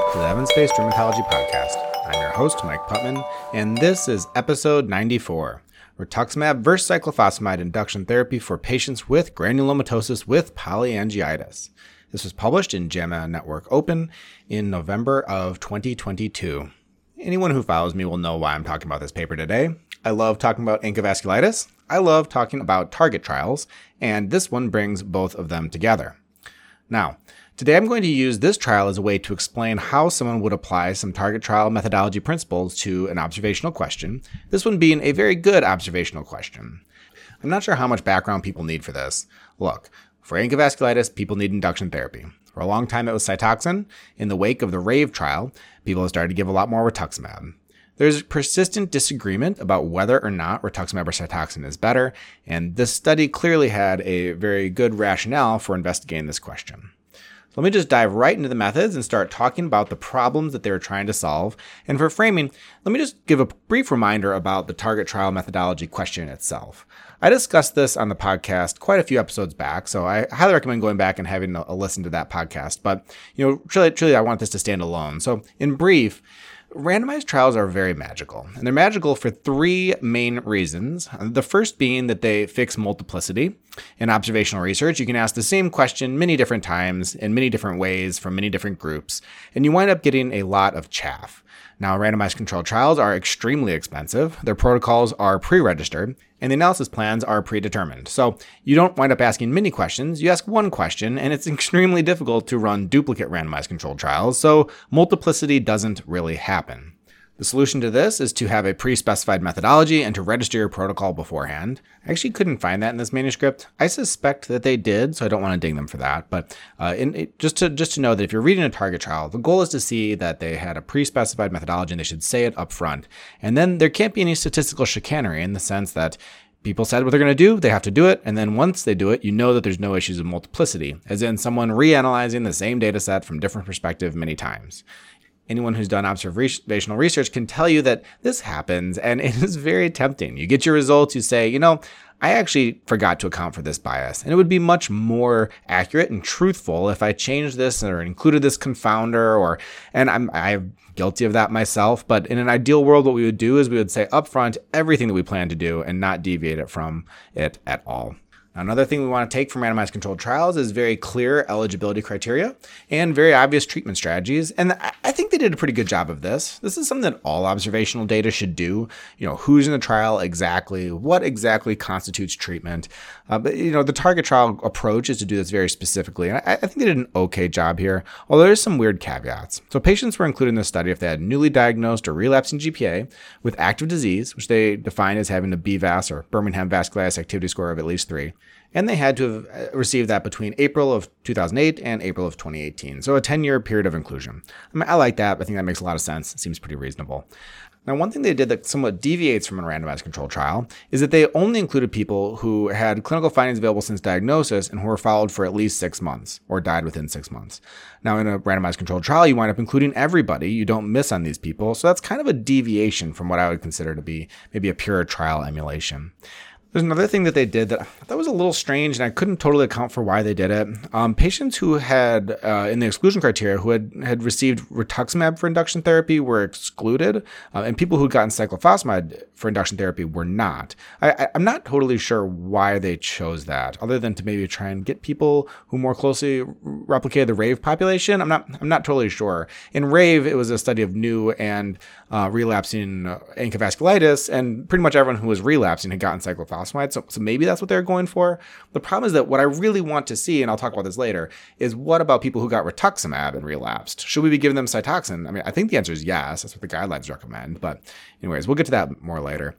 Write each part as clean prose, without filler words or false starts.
back to the Evans Space Dermatology Podcast. I'm your host, Mike Putman, and this is episode 94, Rituximab versus Cyclophosphamide Induction Therapy for Patients with Granulomatosis with Polyangiitis. This was published in JAMA Network Open in November of 2022. Anyone who follows me will know why I'm talking about this paper today. I love talking about ANCA vasculitis. I love talking about target trials, and this one brings both of them together. Now, today I'm going to use this trial as a way to explain how someone would apply some target trial methodology principles to an observational question, this one being a very good observational question. I'm not sure how much background people need for this. Look, for ANCA vasculitis, people need induction therapy. For a long time it was Cytoxan. In the wake of the RAVE trial, people have started to give a lot more rituximab. There's persistent disagreement about whether or not rituximab or Cytoxan is better, and this study clearly had a very good rationale for investigating this question. Let me just dive right into the methods and start talking about the problems that they were trying to solve. And for framing, let me just give a brief reminder about the target trial methodology question itself. I discussed this on the podcast quite a few episodes back, so I highly recommend going back and having a listen to that podcast. But, truly, I want this to stand alone. So in brief, randomized trials are very magical, and they're magical for three main reasons. The first being that they fix multiplicity. In observational research, you can ask the same question many different times in many different ways from many different groups, and you wind up getting a lot of chaff. Now, randomized controlled trials are extremely expensive. Their protocols are pre-registered, and the analysis plans are predetermined. So you don't wind up asking many questions. You ask one question, and it's extremely difficult to run duplicate randomized controlled trials, so multiplicity doesn't really happen. The solution to this is to have a pre-specified methodology and to register your protocol beforehand. I actually couldn't find that in this manuscript. I suspect that they did, so I don't want to ding them for that. But just to know that if you're reading a target trial, the goal is to see that they had a pre-specified methodology and they should say it up front. And then there can't be any statistical chicanery in the sense that people said what they're going to do, they have to do it, and then once they do it, you know that there's no issues of multiplicity, as in someone reanalyzing the same data set from different perspective many times. Anyone who's done observational research can tell you that this happens, and it is very tempting. You get your results, you say, I actually forgot to account for this bias, and it would be much more accurate and truthful if I changed this or included this confounder, I'm guilty of that myself. But in an ideal world, what we would do is we would say upfront everything that we plan to do and not deviate it from it at all. Another thing we want to take from randomized controlled trials is very clear eligibility criteria and very obvious treatment strategies. And I think they did a pretty good job of this. This is something that all observational data should do. Who's in the trial exactly, what exactly constitutes treatment. But the target trial approach is to do this very specifically. And I think they did an okay job here, although there's some weird caveats. So patients were included in this study if they had newly diagnosed or relapsing GPA with active disease, which they define as having a BVAS or Birmingham vasculitis activity score of at least 3. And they had to have received that between April of 2008 and April of 2018. So a 10-year period of inclusion. I like that. I think that makes a lot of sense. It seems pretty reasonable. Now, one thing they did that somewhat deviates from a randomized controlled trial is that they only included people who had clinical findings available since diagnosis and who were followed for at least 6 months or died within 6 months. Now, in a randomized controlled trial, you wind up including everybody. You don't miss on these people. So that's kind of a deviation from what I would consider to be maybe a pure trial emulation. There's another thing that they did that I thought was a little strange, and I couldn't totally account for why they did it. Patients who had, in the exclusion criteria, who had received rituximab for induction therapy were excluded, and people who had gotten cyclophosphamide for induction therapy were not. I'm not totally sure why they chose that, other than to maybe try and get people who more closely replicated the RAVE population. I'm not totally sure. In RAVE, it was a study of new and relapsing ANCA vasculitis, and pretty much everyone who was relapsing had gotten cyclophosphamide. So maybe that's what they're going for. The problem is that what I really want to see, and I'll talk about this later, is what about people who got rituximab and relapsed? Should we be giving them Cytoxan? I think the answer is yes. That's what the guidelines recommend. But anyways, we'll get to that more later.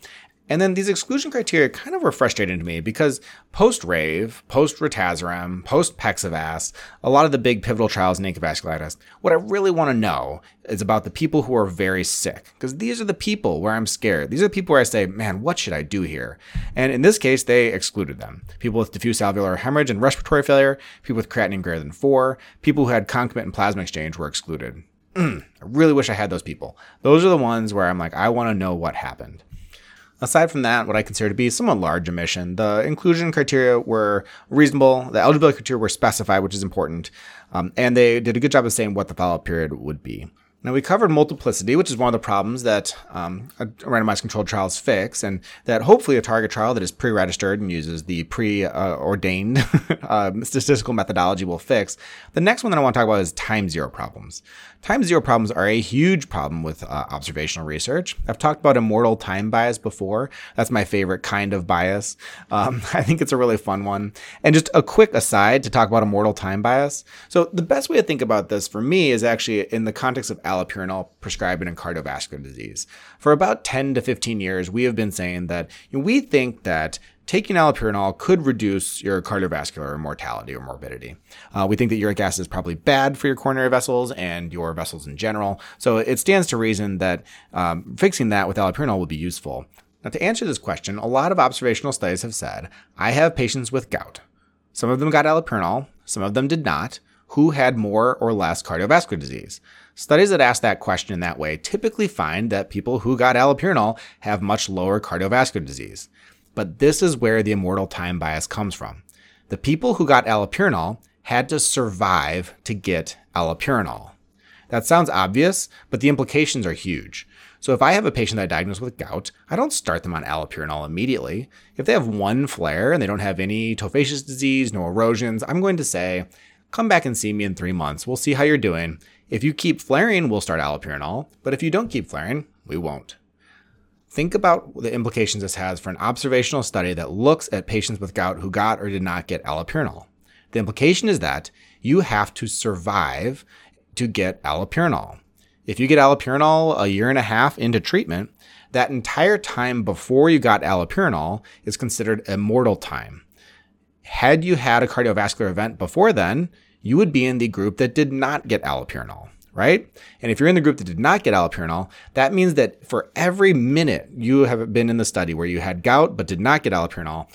And then these exclusion criteria kind of were frustrating to me because post-RAVE, post-rituximab, post-Pexavas, a lot of the big pivotal trials in ANCA vasculitis, what I really want to know is about the people who are very sick, because these are the people where I'm scared. These are the people where I say, man, what should I do here? And in this case, they excluded them. People with diffuse alveolar hemorrhage and respiratory failure, people with creatinine greater than 4, people who had concomitant and plasma exchange were excluded. I really wish I had those people. Those are the ones where I'm like, I want to know what happened. Aside from that, what I consider to be somewhat large omission, the inclusion criteria were reasonable, the eligibility criteria were specified, which is important, and they did a good job of saying what the follow-up period would be. Now, we covered multiplicity, which is one of the problems that randomized controlled trials fix, and that hopefully a target trial that is pre-registered and uses the pre-ordained statistical methodology will fix. The next one that I want to talk about is time zero problems. Time zero problems are a huge problem with observational research. I've talked about immortal time bias before. That's my favorite kind of bias. I think it's a really fun one. And just a quick aside to talk about immortal time bias. So the best way to think about this for me is actually in the context of allopurinol prescribing in cardiovascular disease. For about 10 to 15 years, we have been saying that we think that taking allopurinol could reduce your cardiovascular mortality or morbidity. We think that uric acid is probably bad for your coronary vessels and your vessels in general. So it stands to reason that fixing that with allopurinol would be useful. Now, to answer this question, a lot of observational studies have said, I have patients with gout. Some of them got allopurinol, some of them did not. Who had more or less cardiovascular disease? Studies that ask that question in that way typically find that people who got allopurinol have much lower cardiovascular disease. But this is where the immortal time bias comes from. The people who got allopurinol had to survive to get allopurinol. That sounds obvious, but the implications are huge. So if I have a patient that I diagnose with gout, I don't start them on allopurinol immediately. If they have one flare and they don't have any tophaceous disease, no erosions, I'm going to say, come back and see me in 3 months. We'll see how you're doing. If you keep flaring, we'll start allopurinol. But if you don't keep flaring, we won't. Think about the implications this has for an observational study that looks at patients with gout who got or did not get allopurinol. The implication is that you have to survive to get allopurinol. If you get allopurinol a year and a half into treatment, that entire time before you got allopurinol is considered immortal time. Had you had a cardiovascular event before then, you would be in the group that did not get allopurinol. Right? And if you're in the group that did not get allopurinol, that means that for every minute you have been in the study where you had gout but did not get allopurinol,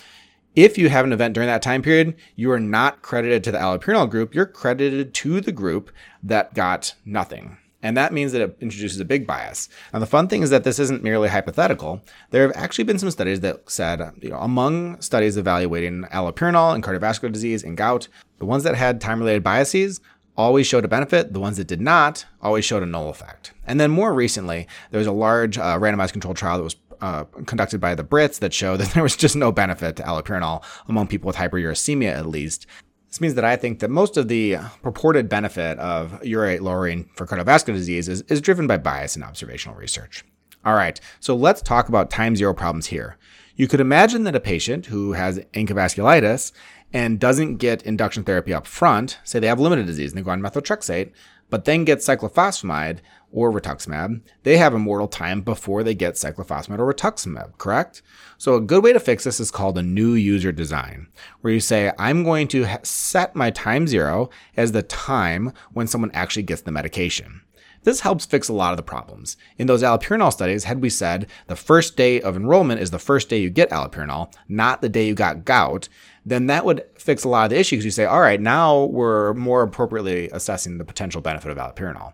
if you have an event during that time period, you are not credited to the allopurinol group. You're credited to the group that got nothing. And that means that it introduces a big bias. Now, the fun thing is that this isn't merely hypothetical. There have actually been some studies that said, among studies evaluating allopurinol and cardiovascular disease and gout, the ones that had time-related biases always showed a benefit. The ones that did not always showed a null effect. And then more recently, there was a large randomized controlled trial that was conducted by the Brits that showed that there was just no benefit to allopurinol among people with hyperuricemia, at least. This means that I think that most of the purported benefit of urate lowering for cardiovascular disease is driven by bias in observational research. All right, so let's talk about time zero problems here. You could imagine that a patient who has ANCA vasculitis and doesn't get induction therapy up front, say they have limited disease and they go on methotrexate, but then get cyclophosphamide or rituximab, they have immortal time before they get cyclophosphamide or rituximab, correct? So a good way to fix this is called a new user design, where you say, I'm going to set my time zero as the time when someone actually gets the medication. This helps fix a lot of the problems. In those allopurinol studies, had we said the first day of enrollment is the first day you get allopurinol, not the day you got gout, then that would fix a lot of the issues. You say, all right, now we're more appropriately assessing the potential benefit of allopurinol.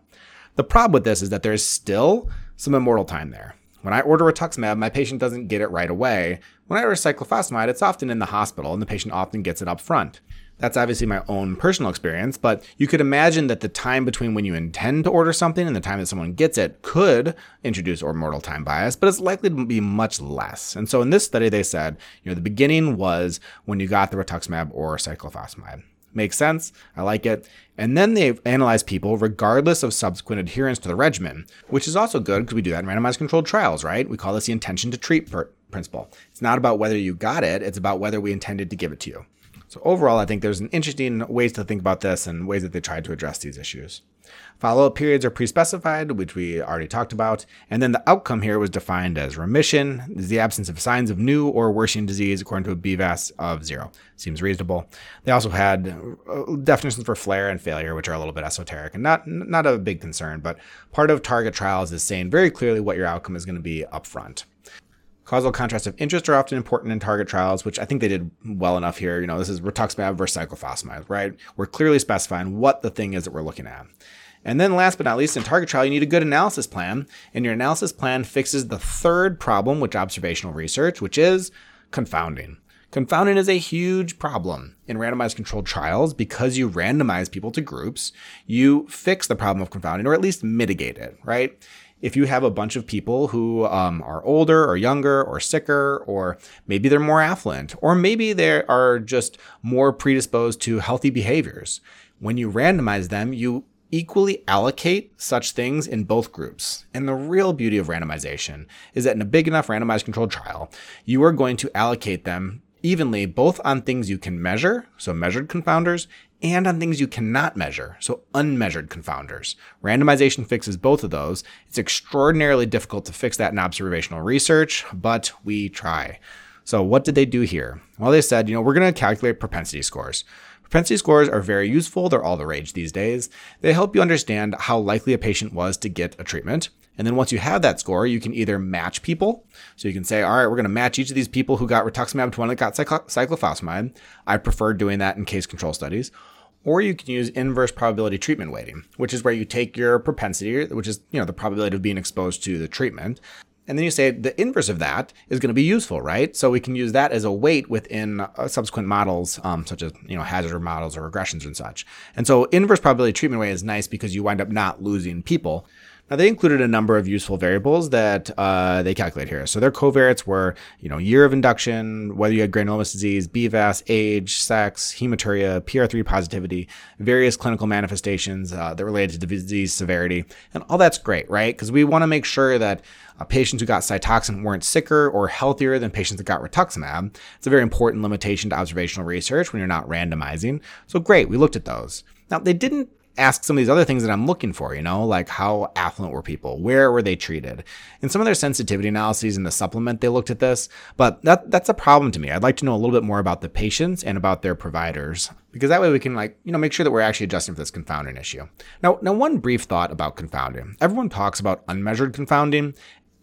The problem with this is that there's still some immortal time there. When I order rituximab, my patient doesn't get it right away. When I order cyclophosphamide, it's often in the hospital, and the patient often gets it up front. That's obviously my own personal experience, but you could imagine that the time between when you intend to order something and the time that someone gets it could introduce immortal time bias, but it's likely to be much less. And so in this study, they said, the beginning was when you got the rituximab or cyclophosphamide. Makes sense. I like it. And then they analyze people regardless of subsequent adherence to the regimen, which is also good because we do that in randomized controlled trials, right? We call this the intention to treat principle. It's not about whether you got it. It's about whether we intended to give it to you. So overall, I think there's an interesting ways to think about this and ways that they tried to address these issues. Follow-up periods are pre-specified, which we already talked about. And then the outcome here was defined as remission, the absence of signs of new or worsening disease according to a BVAS of 0. Seems reasonable. They also had definitions for flare and failure, which are a little bit esoteric and not a big concern. But part of target trials is saying very clearly what your outcome is going to be up front. Causal contrasts of interest are often important in target trials, which I think they did well enough here. This is rituximab versus cyclophosphamide, right? We're clearly specifying what the thing is that we're looking at. And then last but not least, in target trial, you need a good analysis plan. And your analysis plan fixes the third problem with observational research, which is confounding. Confounding is a huge problem in randomized controlled trials because you randomize people to groups. You fix the problem of confounding, or at least mitigate it, right? If you have a bunch of people who are older or younger or sicker, or maybe they're more affluent, or maybe they are just more predisposed to healthy behaviors, when you randomize them, you equally allocate such things in both groups. And the real beauty of randomization is that in a big enough randomized controlled trial, you are going to allocate them evenly, both on things you can measure, so measured confounders, and on things you cannot measure, so unmeasured confounders. Randomization fixes both of those. It's extraordinarily difficult to fix that in observational research, but we try. So what did they do here? Well, they said, we're going to calculate propensity scores. Propensity scores are very useful. They're all the rage these days. They help you understand how likely a patient was to get a treatment. And then once you have that score, you can either match people. So you can say, all right, we're going to match each of these people who got rituximab to one that got cyclophosphamide. I prefer doing that in case control studies. Or you can use inverse probability treatment weighting, which is where you take your propensity, which is, the probability of being exposed to the treatment. And then you say the inverse of that is going to be useful, right? So we can use that as a weight within subsequent models, such as, hazard models or regressions and such. And so inverse probability treatment weight is nice because you wind up not losing people. Now, they included a number of useful variables that they calculate here. So their covariates were, year of induction, whether you had granulomatous disease, BVAS, age, sex, hematuria, PR3 positivity, various clinical manifestations that related to disease severity. And all that's great, right? Because we want to make sure that patients who got Cytoxan weren't sicker or healthier than patients that got rituximab. It's a very important limitation to observational research when you're not randomizing. So great, we looked at those. Now, they didn't ask some of these other things that I'm looking for, like how affluent were people? Where were they treated? And some of their sensitivity analyses in the supplement, they looked at this, but that's a problem to me. I'd like to know a little bit more about the patients and about their providers, because that way we can make sure that we're actually adjusting for this confounding issue. Now one brief thought about confounding. Everyone talks about unmeasured confounding,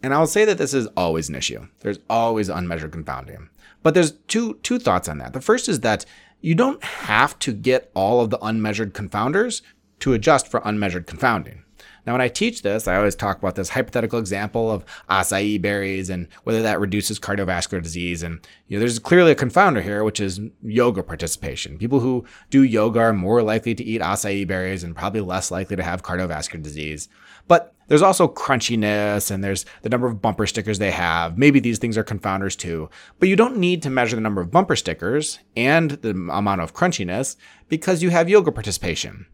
and I'll say that this is always an issue. There's always unmeasured confounding, but there's two thoughts on that. The first is that you don't have to get all of the unmeasured confounders to adjust for unmeasured confounding. Now, when I teach this, I always talk about this hypothetical example of acai berries and whether that reduces cardiovascular disease. And there's clearly a confounder here, which is yoga participation. People who do yoga are more likely to eat acai berries and probably less likely to have cardiovascular disease. But there's also crunchiness, and there's the number of bumper stickers they have. Maybe these things are confounders too, but you don't need to measure the number of bumper stickers and the amount of crunchiness because you have yoga participation.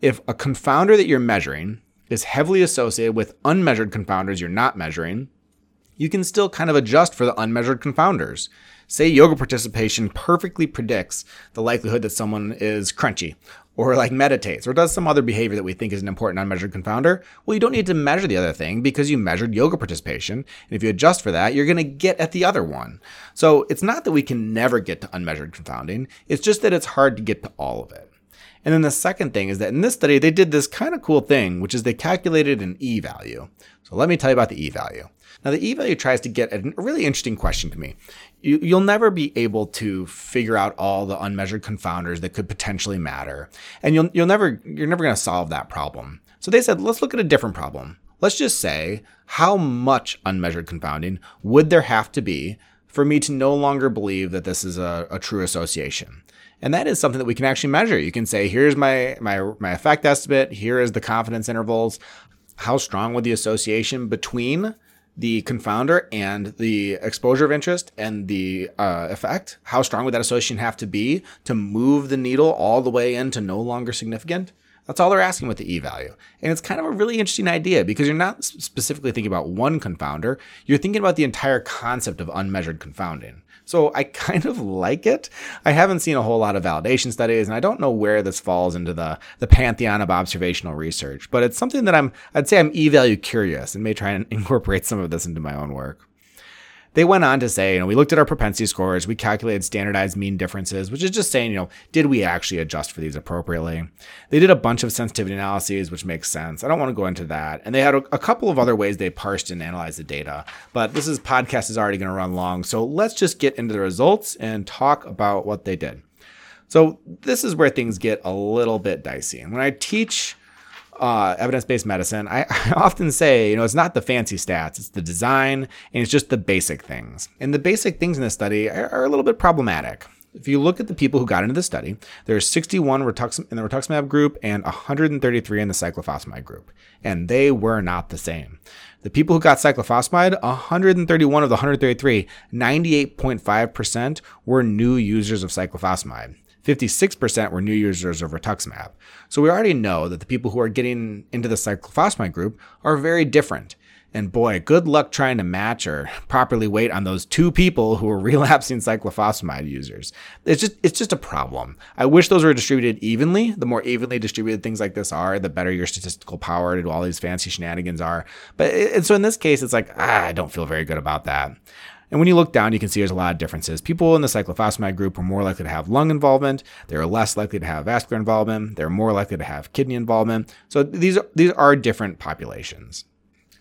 If a confounder that you're measuring is heavily associated with unmeasured confounders you're not measuring, you can still kind of adjust for the unmeasured confounders. Say yoga participation perfectly predicts the likelihood that someone is crunchy or meditates or does some other behavior that we think is an important unmeasured confounder. Well, you don't need to measure the other thing because you measured yoga participation. And if you adjust for that, you're going to get at the other one. So it's not that we can never get to unmeasured confounding. It's just that it's hard to get to all of it. And then the second thing is that in this study, they did this kind of cool thing, which is they calculated an E-value. So let me tell you about the E-value. Now, the E-value tries to get at a really interesting question to me. You'll never be able to figure out all the unmeasured confounders that could potentially matter. And you're never going to solve that problem. So they said, let's look at a different problem. Let's just say, how much unmeasured confounding would there have to be for me to no longer believe that this is a true association? And that is something that we can actually measure. You can say, here's my effect estimate. Here is the confidence intervals. How strong would the association between the confounder and the exposure of interest and the effect? How strong would that association have to be to move the needle all the way into no longer significant? That's all they're asking with the E-value. And it's kind of a really interesting idea because you're not specifically thinking about one confounder. You're thinking about the entire concept of unmeasured confounding. So I kind of like it. I haven't seen a whole lot of validation studies, and I don't know where this falls into the pantheon of observational research, but it's something that I'd say I'm E-value curious and may try and incorporate some of this into my own work. They went on to say, we looked at our propensity scores, we calculated standardized mean differences, which is just saying, did we actually adjust for these appropriately? They did a bunch of sensitivity analyses, which makes sense. I don't want to go into that. And they had a couple of other ways they parsed and analyzed the data, but this podcast is already going to run long. So let's just get into the results and talk about what they did. So this is where things get a little bit dicey. And when I teach evidence-based medicine, I often say, it's not the fancy stats, it's the design, and it's just the basic things. And the basic things in this study are a little bit problematic. If you look at the people who got into the study, there are 61 in the rituximab group and 133 in the cyclophosphamide group, and they were not the same. The people who got cyclophosphamide, 131 of the 133, 98.5% were new users of cyclophosphamide. 56% were new users of rituximab. So we already know that the people who are getting into the cyclophosphamide group are very different. And boy, good luck trying to match or properly weight on those two people who are relapsing cyclophosphamide users. It's just a problem. I wish those were distributed evenly. The more evenly distributed things like this are, the better your statistical power to do all these fancy shenanigans are. But so in this case, it's like, I don't feel very good about that. And when you look down, you can see there's a lot of differences. People in the cyclophosphamide group were more likely to have lung involvement. They were less likely to have vascular involvement. They're more likely to have kidney involvement. So these are different populations.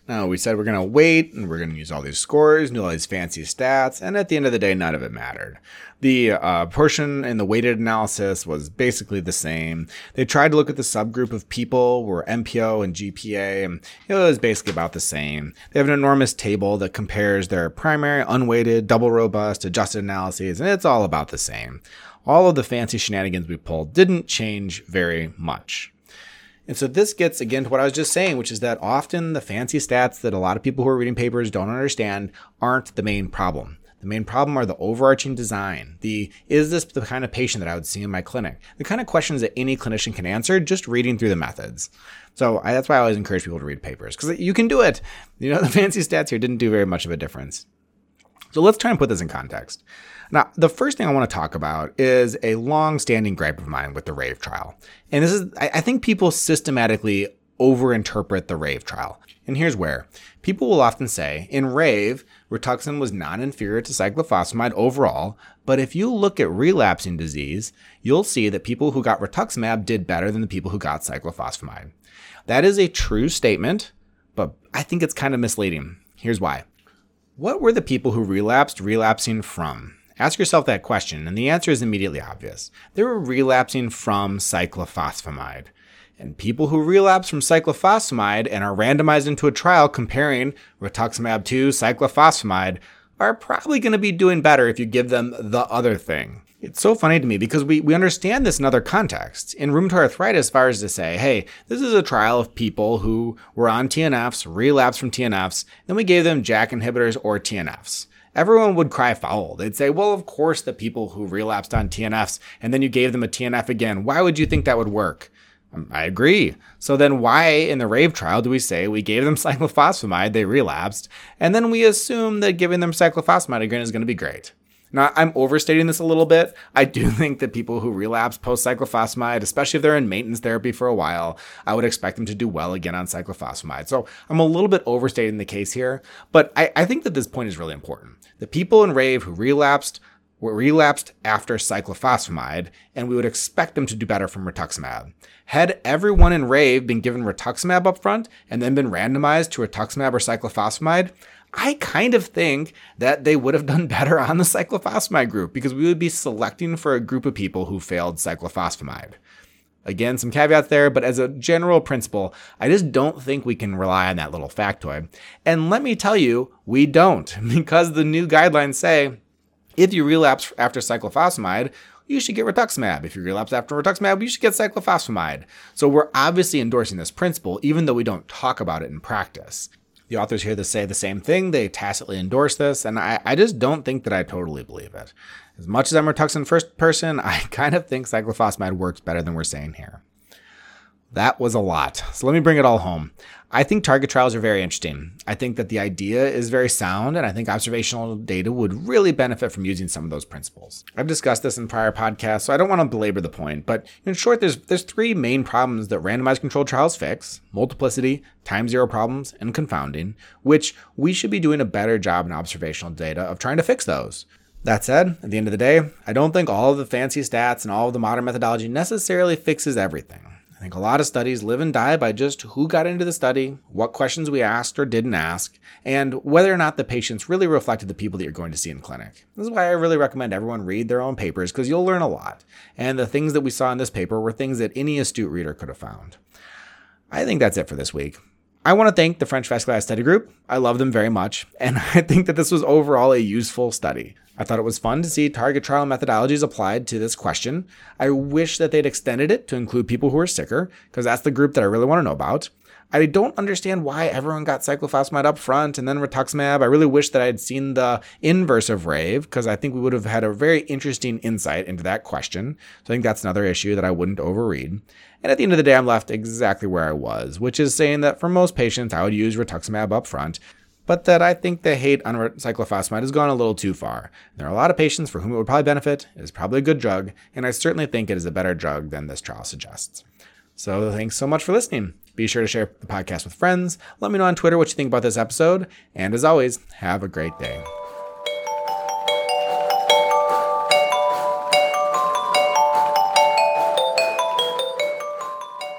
Now, we said we're going to wait and we're going to use all these scores, do all these fancy stats, and at the end of the day, none of it mattered. The portion in the weighted analysis was basically the same. They tried to look at the subgroup of people who were MPO and GPA, and it was basically about the same. They have an enormous table that compares their primary, unweighted, double robust, adjusted analyses, and it's all about the same. All of the fancy shenanigans we pulled didn't change very much. And so this gets, again, to what I was just saying, which is that often the fancy stats that a lot of people who are reading papers don't understand aren't the main problem. The main problem are the overarching design. Is this the kind of patient that I would see in my clinic? The kind of questions that any clinician can answer just reading through the methods. So that's why I always encourage people to read papers, because you can do it. The fancy stats here didn't do very much of a difference. So let's try and put this in context. Now, the first thing I want to talk about is a long-standing gripe of mine with the RAVE trial. And this is, I think people systematically overinterpret the RAVE trial. And here's where. People will often say, in RAVE, Rituxan was non-inferior to cyclophosphamide overall, but if you look at relapsing disease, you'll see that people who got rituximab did better than the people who got cyclophosphamide. That is a true statement, but I think it's kind of misleading. Here's why. What were the people who relapsed relapsing from? Ask yourself that question, and the answer is immediately obvious. They were relapsing from cyclophosphamide. And people who relapse from cyclophosphamide and are randomized into a trial comparing rituximab to cyclophosphamide are probably going to be doing better if you give them the other thing. It's so funny to me because we understand this in other contexts. In rheumatoid arthritis, if I was to say, hey, this is a trial of people who were on TNFs, relapsed from TNFs, then we gave them JAK inhibitors or TNFs. Everyone would cry foul. They'd say, well, of course, the people who relapsed on TNFs and then you gave them a TNF again. Why would you think that would work? I agree. So then why in the RAVE trial do we say we gave them cyclophosphamide, they relapsed, and then we assume that giving them cyclophosphamide again is going to be great? Now, I'm overstating this a little bit. I do think that people who relapse post-cyclophosphamide, especially if they're in maintenance therapy for a while, I would expect them to do well again on cyclophosphamide. So I'm a little bit overstating the case here, but I think that this point is really important. The people in RAVE who relapsed were relapsed after cyclophosphamide, and we would expect them to do better from rituximab. Had everyone in RAVE been given rituximab up front and then been randomized to rituximab or cyclophosphamide, I kind of think that they would have done better on the cyclophosphamide group because we would be selecting for a group of people who failed cyclophosphamide. Again, some caveats there, but as a general principle, I just don't think we can rely on that little factoid. And let me tell you, we don't, because the new guidelines say if you relapse after cyclophosphamide, you should get rituximab. If you relapse after rituximab, you should get cyclophosphamide. So we're obviously endorsing this principle, even though we don't talk about it in practice. The authors here that say the same thing, they tacitly endorse this, and I just don't think that I totally believe it. As much as I'm rituxan first person, I kind of think cyclophosphamide works better than we're saying here. That was a lot. So let me bring it all home. I think target trials are very interesting. I think that the idea is very sound, and I think observational data would really benefit from using some of those principles. I've discussed this in prior podcasts, so I don't want to belabor the point, but in short, there's three main problems that randomized controlled trials fix: multiplicity, time zero problems, and confounding, which we should be doing a better job in observational data of trying to fix those. That said, at the end of the day, I don't think all of the fancy stats and all of the modern methodology necessarily fixes everything. I think a lot of studies live and die by just who got into the study, what questions we asked or didn't ask, and whether or not the patients really reflected the people that you're going to see in clinic. This is why I really recommend everyone read their own papers, because you'll learn a lot. And the things that we saw in this paper were things that any astute reader could have found. I think that's it for this week. I want to thank the French Vasculitis Study Group. I love them very much, and I think that this was overall a useful study. I thought it was fun to see target trial methodologies applied to this question. I wish that they'd extended it to include people who are sicker, because that's the group that I really want to know about. I don't understand why everyone got cyclophosphamide up front and then rituximab. I really wish that I had seen the inverse of RAVE, because I think we would have had a very interesting insight into that question. So I think that's another issue that I wouldn't overread. And at the end of the day, I'm left exactly where I was, which is saying that for most patients, I would use rituximab up front, but that I think the hate on cyclophosphamide has gone a little too far. There are a lot of patients for whom it would probably benefit. It is probably a good drug, and I certainly think it is a better drug than this trial suggests. So thanks so much for listening. Be sure to share the podcast with friends. Let me know on Twitter what you think about this episode. And as always, have a great day.